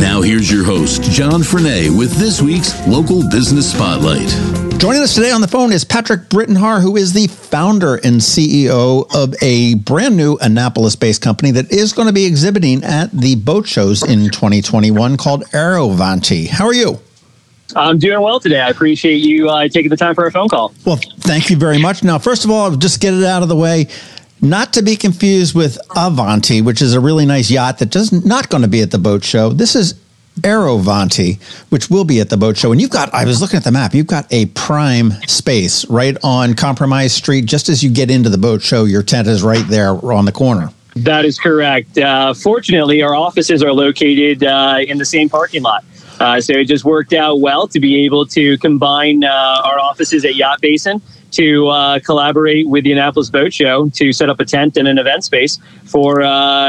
Now here's your host, John Frenay, with this week's Local Business Spotlight. Joining us today on the phone is Patrick Britton-Harr, who is the founder and CEO of a brand new Annapolis-based company that is going to be exhibiting at the boat shows in 2021 called AeroVanti. How are you? I'm doing well today. I appreciate you taking the time for our phone call. Well, thank you very much. Now, first of all, just get it out of the way. Not to be confused with Avanti, which is a really nice yacht that is not going to be at the boat show. This is AeroVanti, which will be at the boat show. And you've got, I was looking at the map, you've got a prime space right on Compromise Street. Just as you get into the boat show, your tent is right there on the corner. That is correct. Fortunately, our offices are located in the same parking lot. So it just worked out well to be able to combine our offices at Yacht Basin to collaborate with the Annapolis Boat Show to set up a tent and an event space for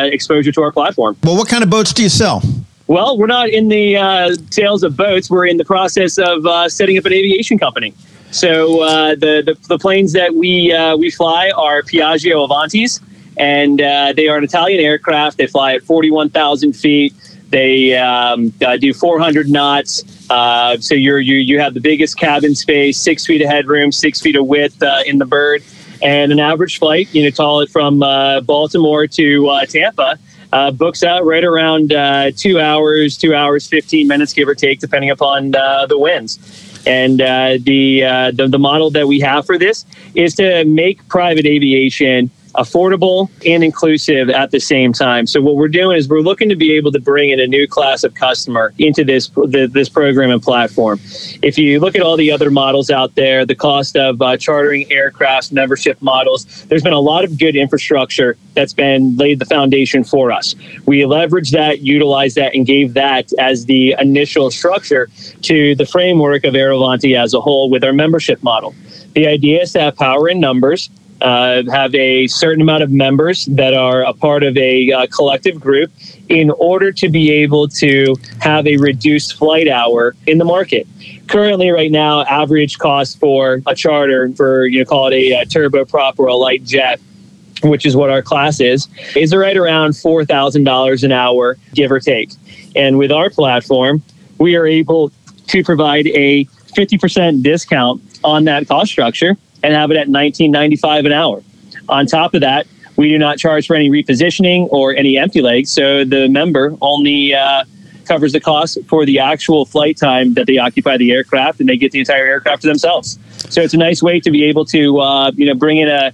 exposure to our platform. Well, what kind of boats do you sell? Well, we're not in the sales of boats. We're in the process of setting up an aviation company. So the planes that we fly are Piaggio Avantis, and they are an Italian aircraft. They fly at 41,000 feet. They do 400 knots. So you have the biggest cabin space, 6 feet of headroom, 6 feet of width in the bird, and an average flight, call it from Baltimore to Tampa. Books out right around 2 hours, 15 minutes, give or take, depending upon the winds. And the model that we have for this is to make private aviation affordable and inclusive at the same time. So what we're doing is we're looking to be able to bring in a new class of customer into this program and platform. If you look at all the other models out there, the cost of chartering aircraft, membership models, there's been a lot of good infrastructure that's been laid the foundation for us. We leveraged that, utilized that, and gave that as the initial structure to the framework of AeroVanti as a whole with our membership model. The idea is to have power in numbers, have a certain amount of members that are a part of a collective group in order to be able to have a reduced flight hour in the market. Currently, right now, average cost for a charter for, call it a turboprop or a light jet, which is what our class is right around $4,000 an hour, give or take. And with our platform, we are able to provide a 50% discount on that cost structure and have it at $19.95 an hour. On top of that, we do not charge for any repositioning or any empty legs, so the member only covers the cost for the actual flight time that they occupy the aircraft, and they get the entire aircraft to themselves. So it's a nice way to be able to bring in a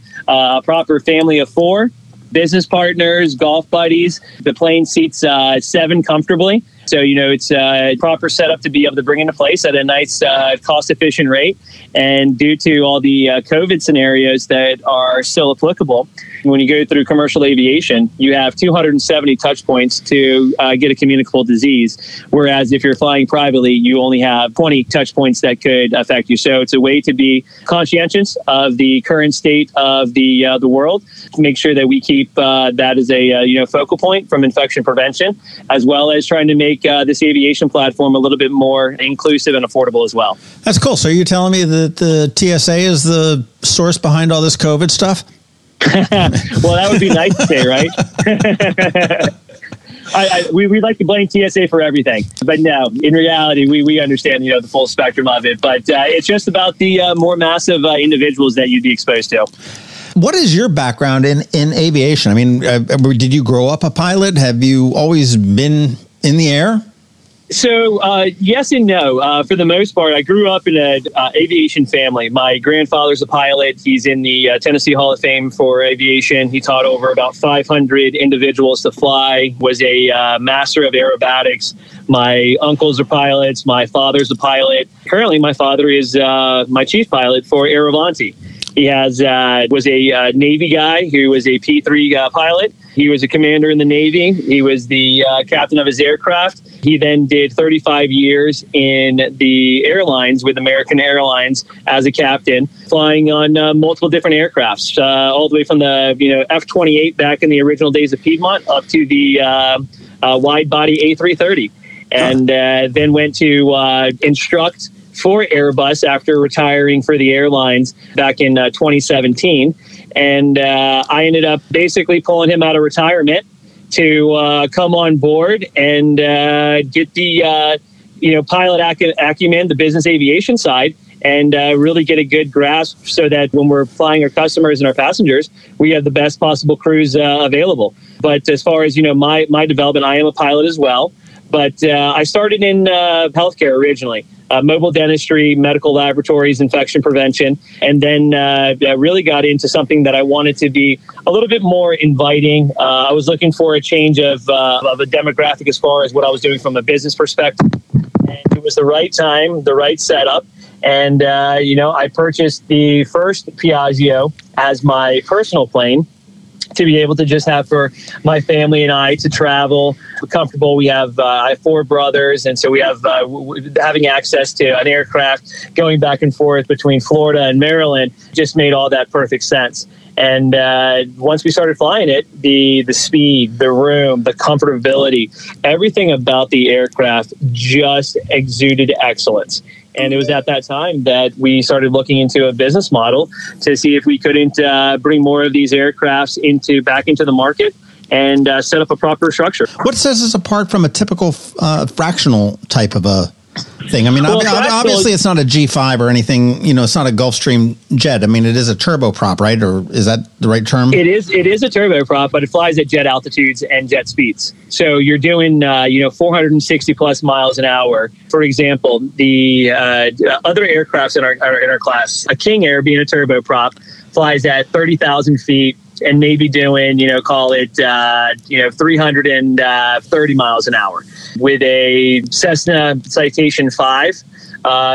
proper family of four, business partners, golf buddies. The plane seats seven comfortably. So, it's a proper setup to be able to bring into place at a nice cost-efficient rate. And due to all the COVID scenarios that are still applicable, when you go through commercial aviation, you have 270 touch points to get a communicable disease. Whereas if you're flying privately, you only have 20 touch points that could affect you. So it's a way to be conscientious of the current state of the world, to make sure that we keep that as a focal point from infection prevention, as well as trying to make this aviation platform a little bit more inclusive and affordable as well. That's cool. So you're telling me that the TSA is the source behind all this COVID stuff? Well, that would be nice to say, right? We'd like to blame TSA for everything, but no, in reality, we understand, the full spectrum of it, but it's just about the more massive individuals that you'd be exposed to. What is your background in aviation? I mean, did you grow up a pilot? Have you always been in the air? So yes and no. For the most part, I grew up in an aviation family. My grandfather's a pilot. He's in the Tennessee Hall of Fame for aviation. He taught over about 500 individuals to fly, was a master of aerobatics. My uncles are pilots. My father's a pilot. Currently, my father is my chief pilot for AeroVanti. He was a Navy guy who was a P-3 pilot. He was a commander in the Navy. He was the captain of his aircraft. He then did 35 years in the airlines with American Airlines as a captain, flying on multiple different aircrafts, all the way from the F-28 back in the original days of Piedmont up to the wide-body A330, and then went to instruct for Airbus after retiring for the airlines back in 2017. And I ended up basically pulling him out of retirement to come on board and get the pilot acumen, the business aviation side, and really get a good grasp so that when we're flying our customers and our passengers, we have the best possible crews available. But as far as my development, I am a pilot as well. But I started in healthcare originally. Mobile dentistry, medical laboratories, infection prevention, and then really got into something that I wanted to be a little bit more inviting. I was looking for a change of a demographic as far as what I was doing from a business perspective. And it was the right time, the right setup. And, I purchased the first Piaggio as my personal plane to be able to just have for my family and I to travel. We're comfortable. We have I have four brothers, and so we have having access to an aircraft going back and forth between Florida and Maryland just made all that perfect sense. And once we started flying it, the speed, the room, the comfortability, everything about the aircraft just exuded excellence. And it was at that time that we started looking into a business model to see if we couldn't bring more of these aircrafts back into the market and set up a proper structure. What sets us apart from a typical fractional type of a thing? I mean, obviously it's not a G5 or anything, it's not a Gulfstream jet. I mean, it is a turboprop, right? Or is that the right term? It is a turboprop, but it flies at jet altitudes and jet speeds. So you're doing, 460 plus miles an hour. For example, the other aircrafts in our class, a King Air being a turboprop, flies at 30,000 feet and maybe doing, call it, 330 miles an hour. With a Cessna Citation 5,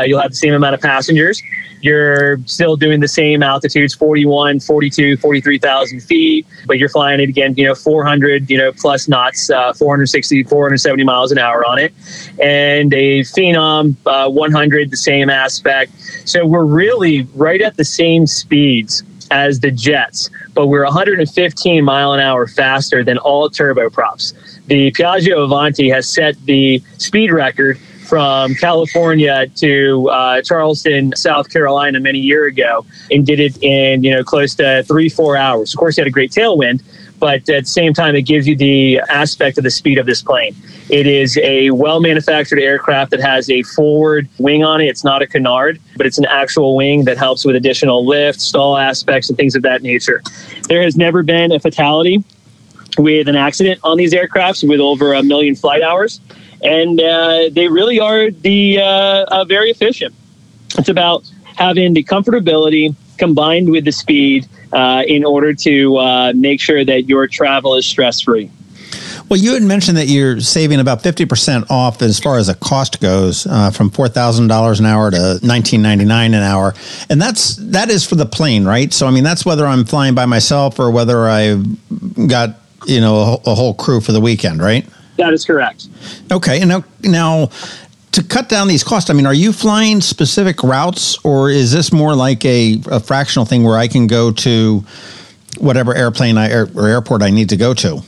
you'll have the same amount of passengers. You're still doing the same altitudes, 41, 42, 43,000 feet, but you're flying it again, 400, plus knots, 460, 470 miles an hour on it. And a Phenom 100, the same aspect. So we're really right at the same speeds as the jets, but we're 115 mile an hour faster than all turboprops. The Piaggio Avanti has set the speed record from California to Charleston, South Carolina many years ago, and did it in close to 3-4 hours. Of course, it had a great tailwind, but at the same time, it gives you the aspect of the speed of this plane. It is a well-manufactured aircraft that has a forward wing on it. It's not a canard, but it's an actual wing that helps with additional lift, stall aspects, and things of that nature. There has never been a fatality with an accident on these aircrafts with over 1 million flight hours. And they really are very efficient. It's about having the comfortability combined with the speed in order to make sure that your travel is stress-free. Well, you had mentioned that you're saving about 50% off as far as a cost goes, from $4,000 an hour to $1,999 an hour. And that is for the plane, right? So, I mean, that's whether I'm flying by myself or whether I've got, a whole crew for the weekend, right? That is correct. Okay. And now, to cut down these costs, I mean, are you flying specific routes, or is this more like a fractional thing where I can go to whatever airport I need to go to?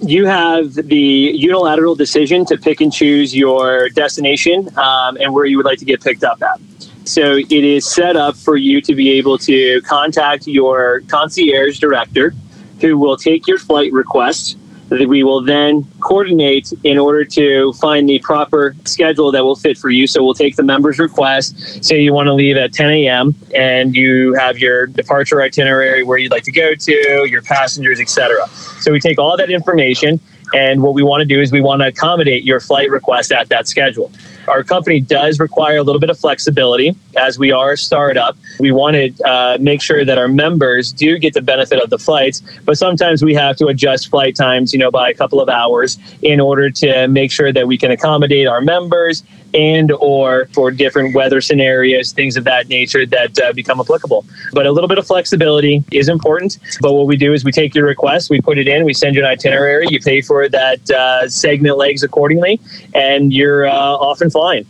You have the unilateral decision to pick and choose your destination and where you would like to get picked up at. So it is set up for you to be able to contact your concierge director, who will take your flight request. We will then coordinate in order to find the proper schedule that will fit for you. So we'll take the member's request. Say you want to leave at 10 a.m. and you have your departure itinerary, where you'd like to go to, your passengers, etc. So we take all that information, and what we want to do is we want to accommodate your flight request at that schedule. Our company does require a little bit of flexibility as we are a startup, we want to make sure that our members do get the benefit of the flights. But sometimes we have to adjust flight times, you know, by a couple of hours in order to make sure that we can accommodate our members and or for different weather scenarios, things of that nature that become applicable. But a little bit of flexibility is important. But what we do is we take your request, we put it in, we send you an itinerary, you pay for that segment legs accordingly, and you're off and flying.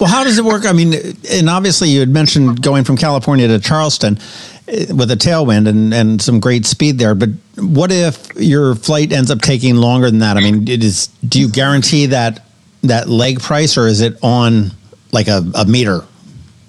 Well, how does it work? I mean, and obviously you had mentioned going from California to Charleston with a tailwind and some great speed there. But what if your flight ends up taking longer than that? I mean, do you guarantee that leg price, or is it on like a meter?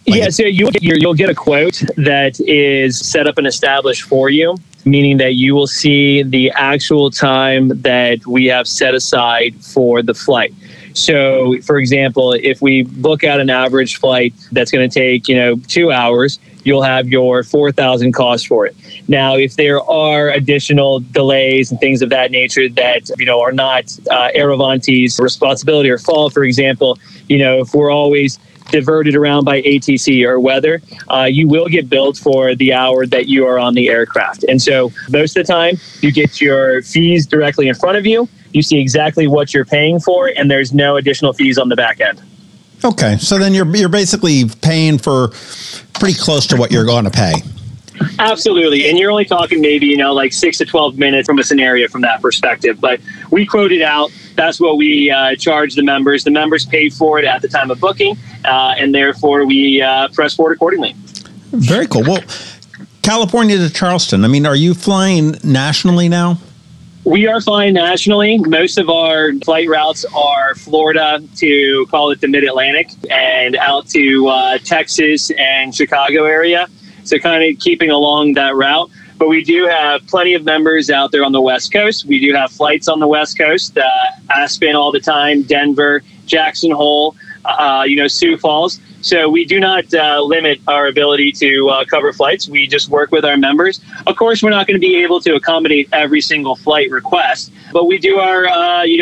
Like yeah, so you'll get a quote that is set up and established for you, meaning that you will see the actual time that we have set aside for the flight. So, for example, if we book out an average flight that's going to take, 2 hours, you'll have your $4,000 cost for it. Now, if there are additional delays and things of that nature that, are not AeroVanti's responsibility or fault, for example, if we're always diverted around by ATC or weather, you will get billed for the hour that you are on the aircraft. And so most of the time you get your fees directly in front of you. You see exactly what you're paying for, and there's no additional fees on the back end. Okay. So then you're basically paying for pretty close to what you're going to pay. Absolutely. And you're only talking maybe, 6 to 12 minutes from a scenario from that perspective. But we quoted out, that's what we charge the members. The members pay for it at the time of booking, and therefore we press forward accordingly. Very cool. Well, California to Charleston. I mean, are you flying nationally now? We are flying nationally. Most of our flight routes are Florida to, call it the Mid-Atlantic, and out to Texas and Chicago area. So kind of keeping along that route. But we do have plenty of members out there on the West Coast. We do have flights on the West Coast, Aspen all the time, Denver, Jackson Hole, Sioux Falls. So we do not limit our ability to cover flights. We just work with our members. Of course, we're not going to be able to accommodate every single flight request, but we do our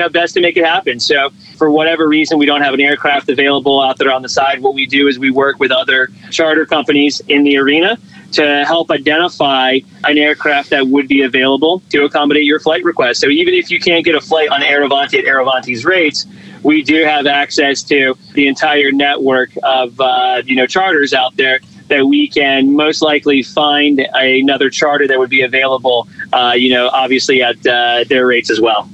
best to make it happen. So for whatever reason, we don't have an aircraft available out there on the side. What we do is we work with other charter companies in the arena to help identify an aircraft that would be available to accommodate your flight request. So even if you can't get a flight on AeroVanti at AeroVanti's rates, we do have access to the entire network of charters out there that we can most likely find another charter that would be available, obviously at their rates as well.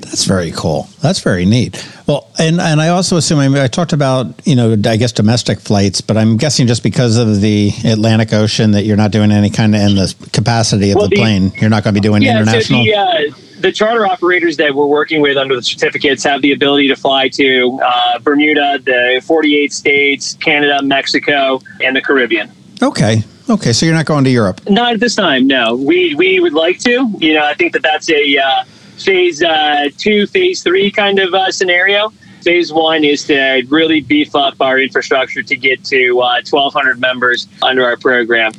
That's very cool. That's very neat. Well, and I also assume, I talked about, I guess domestic flights, but I'm guessing just because of the Atlantic Ocean that you're not doing any kind of in the capacity of the plane, you're not going to be doing international. So the charter operators that we're working with under the certificates have the ability to fly to Bermuda, the 48 states, Canada, Mexico, and the Caribbean. Okay. So you're not going to Europe? Not at this time. No, we would like to, I think that's a, phase 2, phase 3 kind of scenario. Phase 1 is to really beef up our infrastructure to get to 1,200 members under our program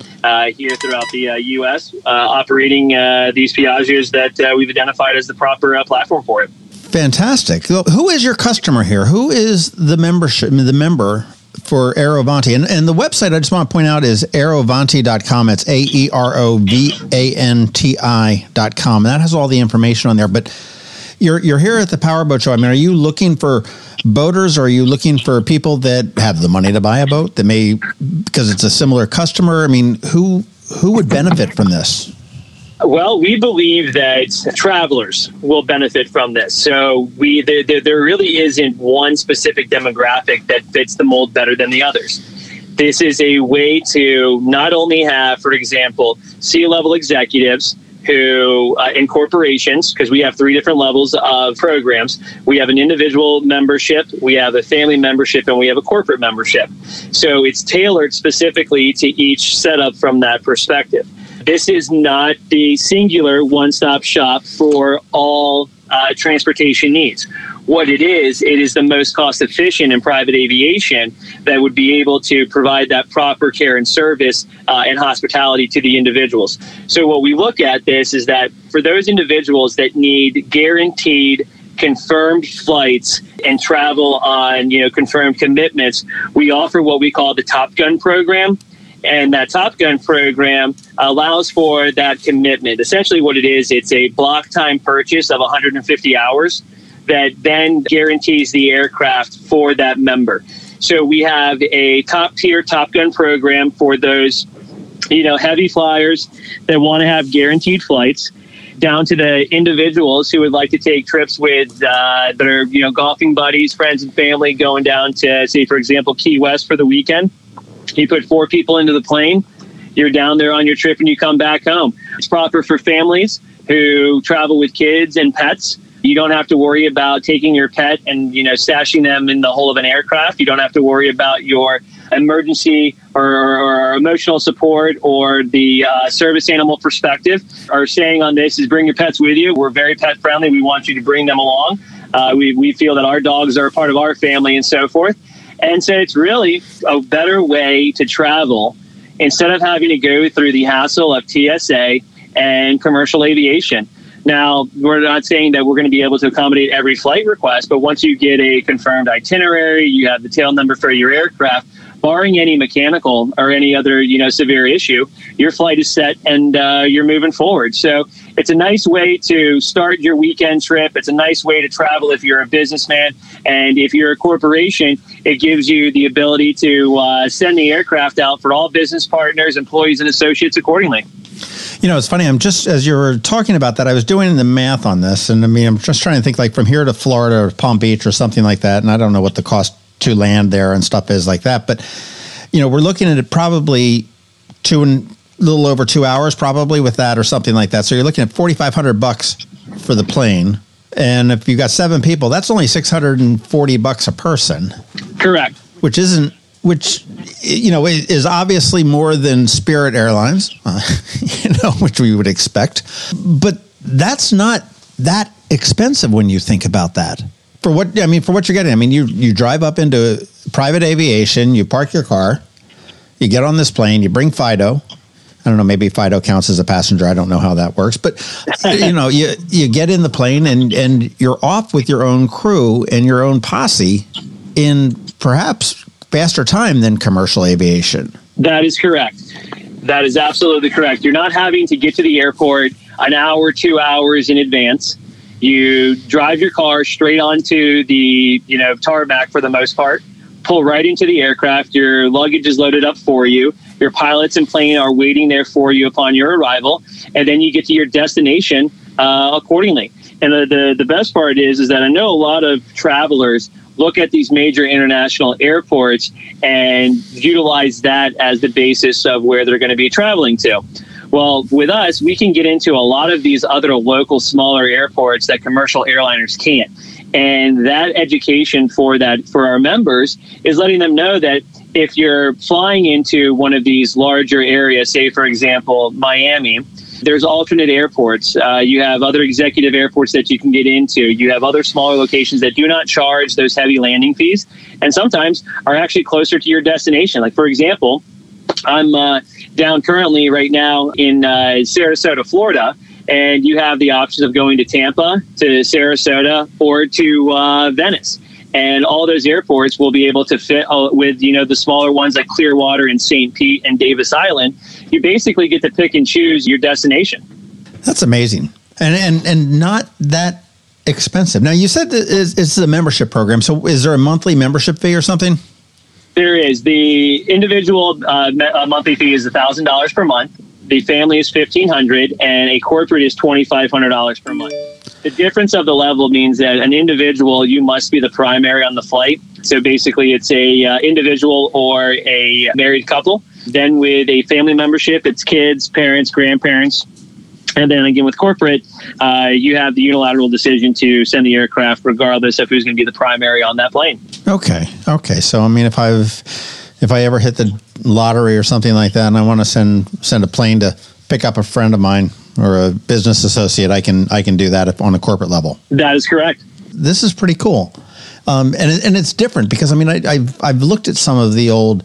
here throughout the U.S. Operating these Piaggios that we've identified as the proper platform for it. Fantastic. Well, who is your customer here? Who is the member for AeroVanti? And the website I just want to point out is aerovanti.com. It's AeroVanti.com. That has all the information on there. But you're here at the Power Boat Show. I mean, are you looking for boaters, or are you looking for people that have the money to buy a boat that may, because it's a similar customer? I mean, who would benefit from this? Well, we believe that travelers will benefit from this. So there really isn't one specific demographic that fits the mold better than the others. This is a way to not only have, for example, C-level executives who in corporations, because we have 3 different levels of programs. We have an individual membership, we have a family membership, and we have a corporate membership. So it's tailored specifically to each setup from that perspective. This is not the singular one-stop shop for all transportation needs. What it is the most cost-efficient in private aviation that would be able to provide that proper care and service and hospitality to the individuals. So what we look at this is that for those individuals that need guaranteed confirmed flights and travel on, confirmed commitments, we offer what we call the Top Gun program. And that Top Gun program allows for that commitment. Essentially what it is, it's a block time purchase of 150 hours that then guarantees the aircraft for that member. So we have a top tier Top Gun program for those, heavy flyers that want to have guaranteed flights, down to the individuals who would like to take trips with their, golfing buddies, friends and family, going down to, say, for example, Key West for the weekend. You put 4 people into the plane, you're down there on your trip and you come back home. It's proper for families who travel with kids and pets. You don't have to worry about taking your pet and, stashing them in the hull of an aircraft. You don't have to worry about your emergency or emotional support or the service animal perspective. Our saying on this is bring your pets with you. We're very pet friendly. We want you to bring them along. We feel that our dogs are a part of our family and so forth. And so it's really a better way to travel instead of having to go through the hassle of TSA and commercial aviation. Now, we're not saying that we're going to be able to accommodate every flight request, but once you get a confirmed itinerary, you have the tail number for your aircraft, barring any mechanical or any other, severe issue, your flight is set and you're moving forward. So it's a nice way to start your weekend trip. It's a nice way to travel if you're a businessman. And if you're a corporation, it gives you the ability to send the aircraft out for all business partners, employees, and associates accordingly. It's funny. I'm just, as you were talking about that, I was doing the math on this. And I mean, I'm just trying to think like from here to Florida or Palm Beach or something like that. And I don't know what the cost to land there and stuff is like that. But, we're looking at it probably a little over 2 hours probably with that or something like that. So you're looking at $4,500 for the plane. And if you got 7 people, that's only $640 a person. Correct. Which is obviously more than Spirit Airlines, which we would expect. But that's not that expensive when you think about that. For what you're getting. I mean, you drive up into private aviation, you park your car, you get on this plane, you bring Fido. I don't know, maybe Fido counts as a passenger. I don't know how that works. But, you get in the plane and you're off with your own crew and your own posse in perhaps faster time than commercial aviation. That is correct. That is absolutely correct. You're not having to get to the airport an hour, 2 hours in advance. You drive your car straight onto the, tarmac for the most part, pull right into the aircraft. Your luggage is loaded up for you. Your pilots and plane are waiting there for you upon your arrival. And then you get to your destination accordingly. And the best part is that I know a lot of travelers look at these major international airports and utilize that as the basis of where they're going to be traveling to. Well, with us, we can get into a lot of these other local, smaller airports that commercial airliners can't. And that education for our members is letting them know that if you're flying into one of these larger areas, say, for example, Miami, there's alternate airports. You have other executive airports that you can get into. You have other smaller locations that do not charge those heavy landing fees and sometimes are actually closer to your destination. Like, for example, I'm down currently right now in Sarasota, Florida, and you have the options of going to Tampa, to Sarasota, or to Venice. And all those airports will be able to fit with, the smaller ones like Clearwater and St. Pete and Davis Island. You basically get to pick and choose your destination. That's amazing. And not that expensive. Now, you said that it's a membership program. So is there a monthly membership fee or something? There is. The individual monthly fee is $1,000 per month. The family is $1,500 and a corporate is $2,500 per month. The difference of the level means that an individual, you must be the primary on the flight. So basically, it's a individual or a married couple. Then with a family membership, it's kids, parents, grandparents. And then again, with corporate, you have the unilateral decision to send the aircraft regardless of who's going to be the primary on that plane. Okay. So, I mean, if I ever hit the lottery or something like that and I want to send a plane to pick up a friend of mine, or a business associate, I can do that on a corporate level. That is correct. This is pretty cool, and it's different because I've looked at some of the old,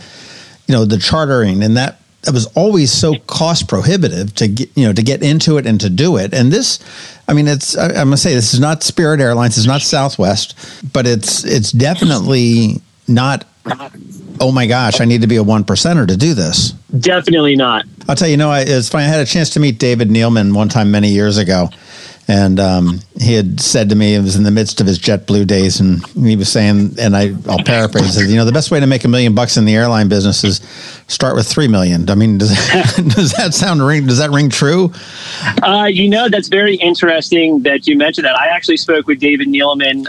the chartering and that it was always so cost prohibitive to get, you know, to get into it and to do it. And this, I mean, it's, I'm going to say this is not Spirit Airlines, it's not Southwest, but it's definitely not, oh my gosh, I need to be a one percenter to do this. Definitely not. I'll tell you, it's funny. I had a chance to meet David Neeleman one time many years ago. And he had said to me, it was in the midst of his JetBlue days, and he was saying, and I'll paraphrase, he said, the best way to make $1 million in the airline business is start with $3 million. I mean, does that ring true? That's very interesting that you mentioned that. I actually spoke with David Neeleman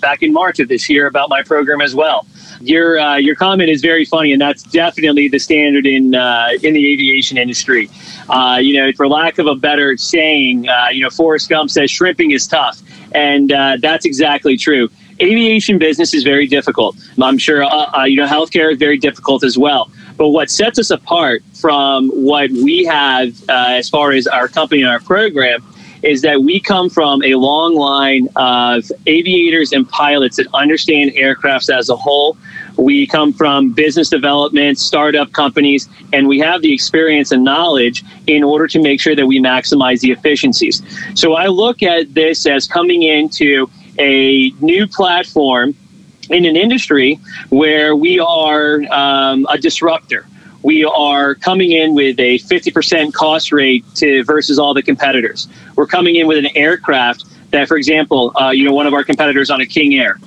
back in March of this year about my program as well. Your comment is very funny, and that's definitely the standard in the aviation industry. For lack of a better saying, Forrest Gump says shrimping is tough, and that's exactly true. Aviation business is very difficult. I'm sure healthcare is very difficult as well. But what sets us apart from what we have as far as our company and our program is that we come from a long line of aviators and pilots that understand aircrafts as a whole. We come from business development, startup companies, and we have the experience and knowledge in order to make sure that we maximize the efficiencies. So I look at this as coming into a new platform in an industry where we are a disruptor. We are coming in with a 50% cost rate versus all the competitors. We're coming in with an aircraft that, for example, one of our competitors on a King Air,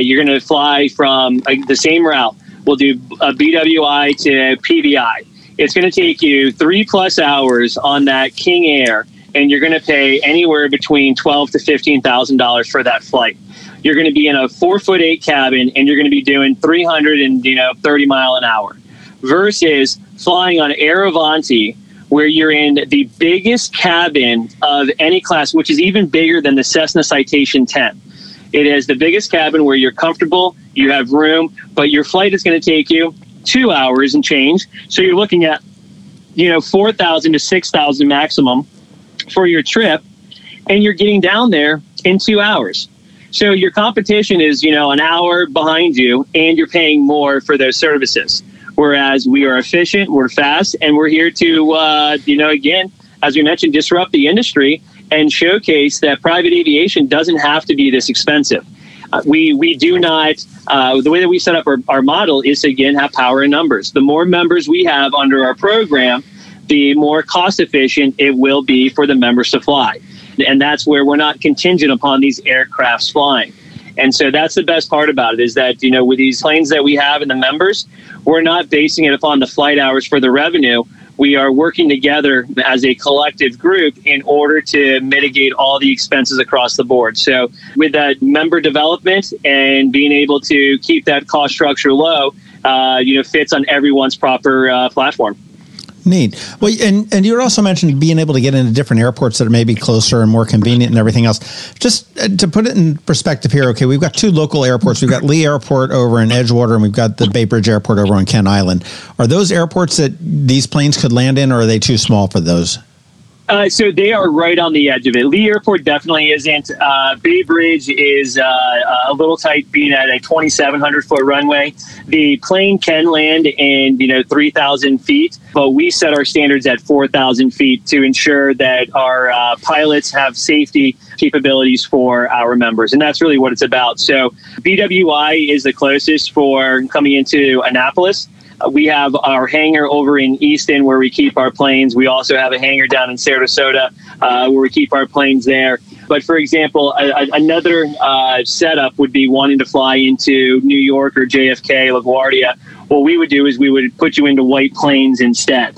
you're going to fly from the same route. We'll do a BWI to PBI. It's going to take you 3+ hours on that King Air, and you're going to pay anywhere between $12,000 to $15,000 for that flight. You're going to be in a 4'8" cabin, and you're going to be doing 330 mile an hour. Versus flying on AeroVanti, where you're in the biggest cabin of any class, which is even bigger than the Cessna Citation 10. It is the biggest cabin where you're comfortable, you have room, but your flight is going to take you 2 hours and change. So you're looking at, 4,000 to 6,000 maximum for your trip, and you're getting down there in 2 hours. So your competition is, an hour behind you, and you're paying more for those services. Whereas we are efficient, we're fast, and we're here to, again, as we mentioned, disrupt the industry and showcase that private aviation doesn't have to be this expensive. We do not, the way that we set up our model is to, again, have power in numbers. The more members we have under our program, the more cost efficient it will be for the members to fly. And that's where we're not contingent upon these aircrafts flying. And so that's the best part about it is that, with these planes that we have and the members, we're not basing it upon the flight hours for the revenue. We are working together as a collective group in order to mitigate all the expenses across the board. So with that member development and being able to keep that cost structure low, fits on everyone's proper platform. Neat. Well, and you also mentioned being able to get into different airports that are maybe closer and more convenient and everything else. Just to put it in perspective here, okay, we've got two local airports. We've got Lee Airport over in Edgewater, and we've got the Bay Bridge Airport over on Kent Island. Are those airports that these planes could land in, or are they too small for those? So they are right on the edge of it. Lee Airport definitely isn't. Bay Bridge is a little tight, being at a 2,700-foot runway. The plane can land in 3,000 feet, but we set our standards at 4,000 feet to ensure that our pilots have safety capabilities for our members, and that's really what it's about. So BWI is the closest for coming into Annapolis. We have our hangar over in Easton where we keep our planes. We also have a hangar down in Sarasota where we keep our planes there. But, for example, another setup would be wanting to fly into New York or JFK, LaGuardia. What we would do is we would put you into White Plains instead.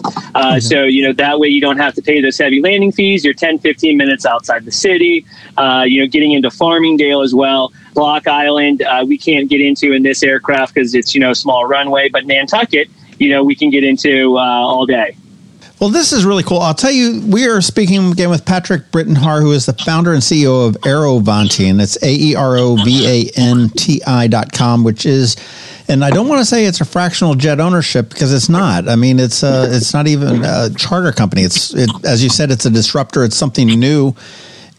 So, that way you don't have to pay those heavy landing fees. You're 10, 15 minutes outside the city, getting into Farmingdale as well. Block Island, we can't get into in this aircraft because it's, a small runway. But Nantucket, we can get into all day. Well, this is really cool. I'll tell you, we are speaking again with Patrick Britton-Harr, who is the founder and CEO of AeroVanti, and it's AeroVanti.com, which is, and I don't want to say it's a fractional jet ownership because it's not. I mean, it's not even a charter company. It's, as you said, it's a disruptor. It's something new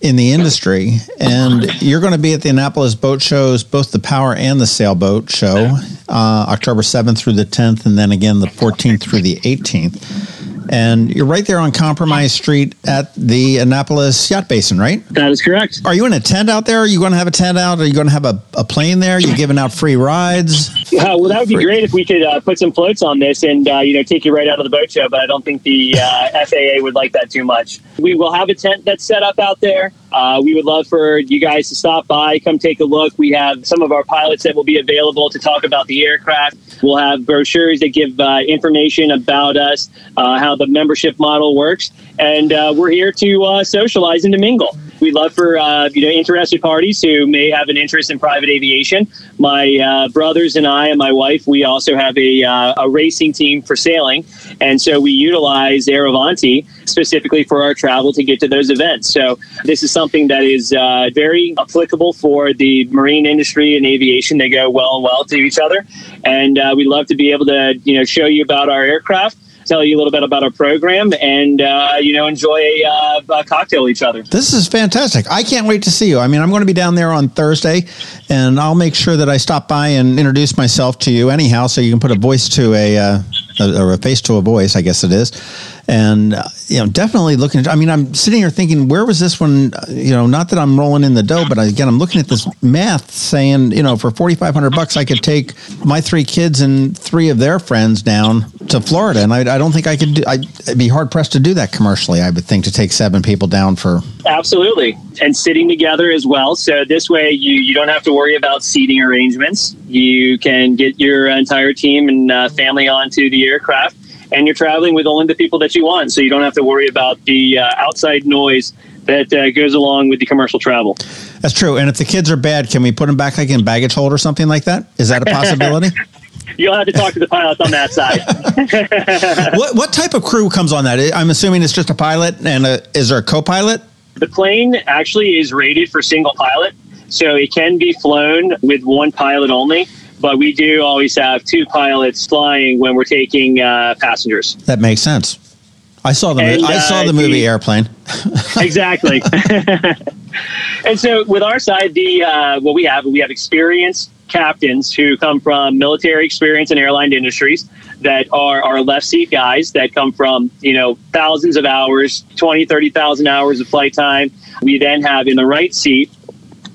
in the industry, and you're going to be at the Annapolis Boat Shows, both the Power and the Sailboat Show, October 7th through the 10th, and then again the 14th through the 18th. And you're right there on Compromise Street at the Annapolis Yacht Basin, right? That is correct. Are you in a tent out there? Are you going to have a tent out? Are you going to have a plane there? Are you giving out free rides? Yeah, well, that would be great if we could put some floats on this and, take you right out of the boat show. But I don't think the FAA would like that too much. We will have a tent that's set up out there. We would love for you guys to stop by, come take a look. We have some of our pilots that will be available to talk about the aircraft. We'll have brochures that give information about us, how the membership model works. And we're here to socialize and to mingle. We'd love for interested parties who may have an interest in private aviation. My brothers and I and my wife, we also have a racing team for sailing. And so we utilize AeroVanti specifically for our travel to get to those events. So this is something that is very applicable for the marine industry and aviation. They go well to each other. And we'd love to be able to show you about our aircraft, tell you a little bit about our program, and enjoy a cocktail with each other. This is fantastic. I can't wait to see you. I mean, I'm going to be down there on Thursday, and I'll make sure that I stop by and introduce myself to you anyhow, so you can put a voice to a face to a voice, I guess it is. And definitely looking. I mean, I'm sitting here thinking, where was this one? Not that I'm rolling in the dough, but again, I'm looking at this math saying, for $4,500, I could take my three kids and three of their friends down to Florida, and I don't think I could. I'd be hard pressed to do that commercially. I would think to take seven people down for absolutely and sitting together as well. So this way, you don't have to worry about seating arrangements. You can get your entire team and family onto the aircraft. And you're traveling with only the people that you want, so you don't have to worry about the outside noise that goes along with the commercial travel. That's true. And if the kids are bad, can we put them back like in baggage hold or something like that? Is that a possibility? You'll have to talk to the pilots on that side. What type of crew comes on that? I'm assuming it's just a pilot, and is there a co-pilot? The plane actually is rated for single pilot, so it can be flown with one pilot only. But we do always have two pilots flying when we're taking passengers. That makes sense. I saw the movie Airplane. Exactly. And so with our side, we have experienced captains who come from military experience and airline industries that are our left seat guys that come from, thousands of hours, 30,000 hours of flight time. We then have in the right seat,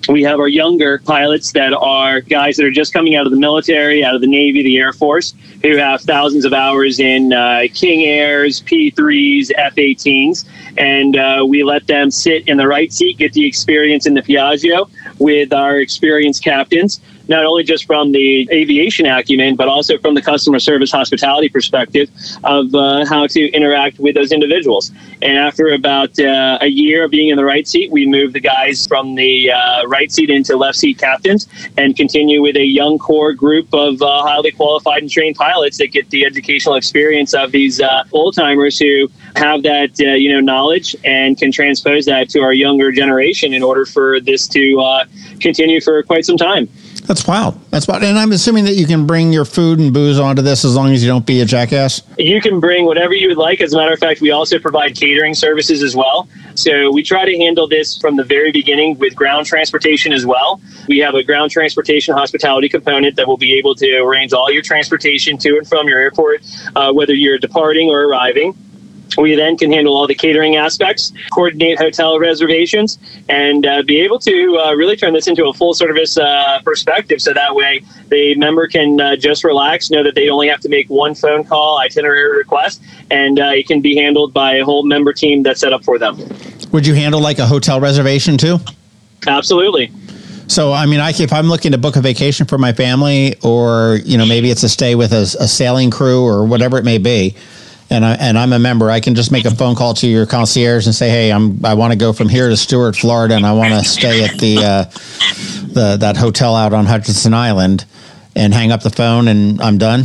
we have our younger pilots that are guys that are just coming out of the military, out of the Navy, the Air Force, who have thousands of hours in King Airs, P-3s, F-18s. And we let them sit in the right seat, get the experience in the Piaggio with our experienced captains, not only just from the aviation acumen, but also from the customer service hospitality perspective of how to interact with those individuals. And after about a year of being in the right seat, we move the guys from the right seat into left seat captains and continue with a young core group of highly qualified and trained pilots that get the educational experience of these old-timers who have that, knowledge and can transpose that to our younger generation in order for this to continue for quite some time. That's wild. And I'm assuming that you can bring your food and booze onto this as long as you don't be a jackass. You can bring whatever you would like. As a matter of fact, we also provide catering services as well. So we try to handle this from the very beginning with ground transportation as well. We have a ground transportation hospitality component that will be able to arrange all your transportation to and from your airport, whether you're departing or arriving. We then can handle all the catering aspects, coordinate hotel reservations, and be able to really turn this into a full-service perspective. So that way, the member can just relax, know that they only have to make one phone call, itinerary request, and it can be handled by a whole member team that's set up for them. Would you handle like a hotel reservation too? Absolutely. So, I mean, if I'm looking to book a vacation for my family, or maybe it's a stay with a sailing crew or whatever it may be, and I'm a member, I can just make a phone call to your concierge and say, hey, I want to go from here to Stuart, Florida, and I want to stay at that hotel out on Hutchinson Island, and hang up the phone and I'm done.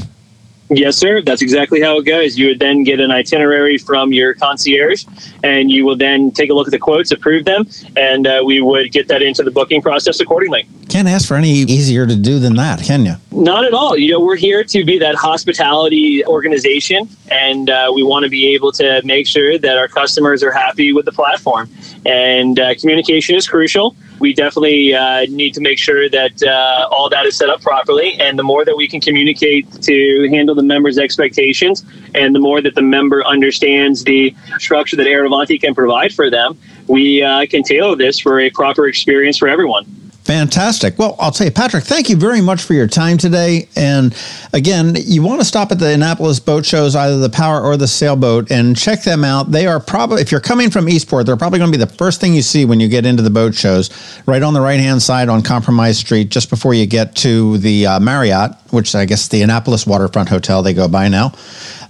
Yes, sir. That's exactly how it goes. You would then get an itinerary from your concierge, and you will then take a look at the quotes, approve them, and we would get that into the booking process accordingly. Can't ask for any easier to do than that, can you? Not at all. You know, we're here to be that hospitality organization, and we want to be able to make sure that our customers are happy with the platform. And communication is crucial. We definitely need to make sure that all that is set up properly. And the more that we can communicate to handle the member's expectations, and the more that the member understands the structure that AeroVanti can provide for them, we can tailor this for a proper experience for everyone. Fantastic. Well, I'll tell you, Patrick, thank you very much for your time today. And again, you want to stop at the Annapolis Boat Shows, either the Power or the Sailboat, and check them out. They are probably, if you're coming from Eastport, they're probably going to be the first thing you see when you get into the boat shows, right on the right-hand side on Compromise Street, just before you get to the Marriott, which I guess the Annapolis Waterfront Hotel they go by now.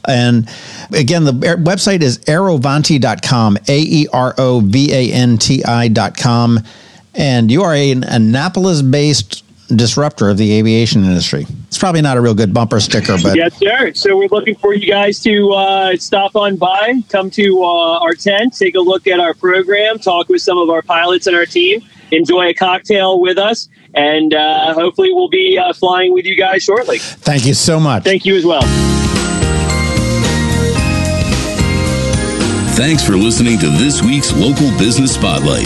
And again, the website is aerovanti.com, aerovanti.com. And you are an Annapolis-based disruptor of the aviation industry. It's probably not a real good bumper sticker, but... Yes, sir. So we're looking for you guys to stop on by, come to our tent, take a look at our program, talk with some of our pilots and our team, enjoy a cocktail with us, and hopefully we'll be flying with you guys shortly. Thank you so much. Thank you as well. Thanks for listening to this week's Local Business Spotlight.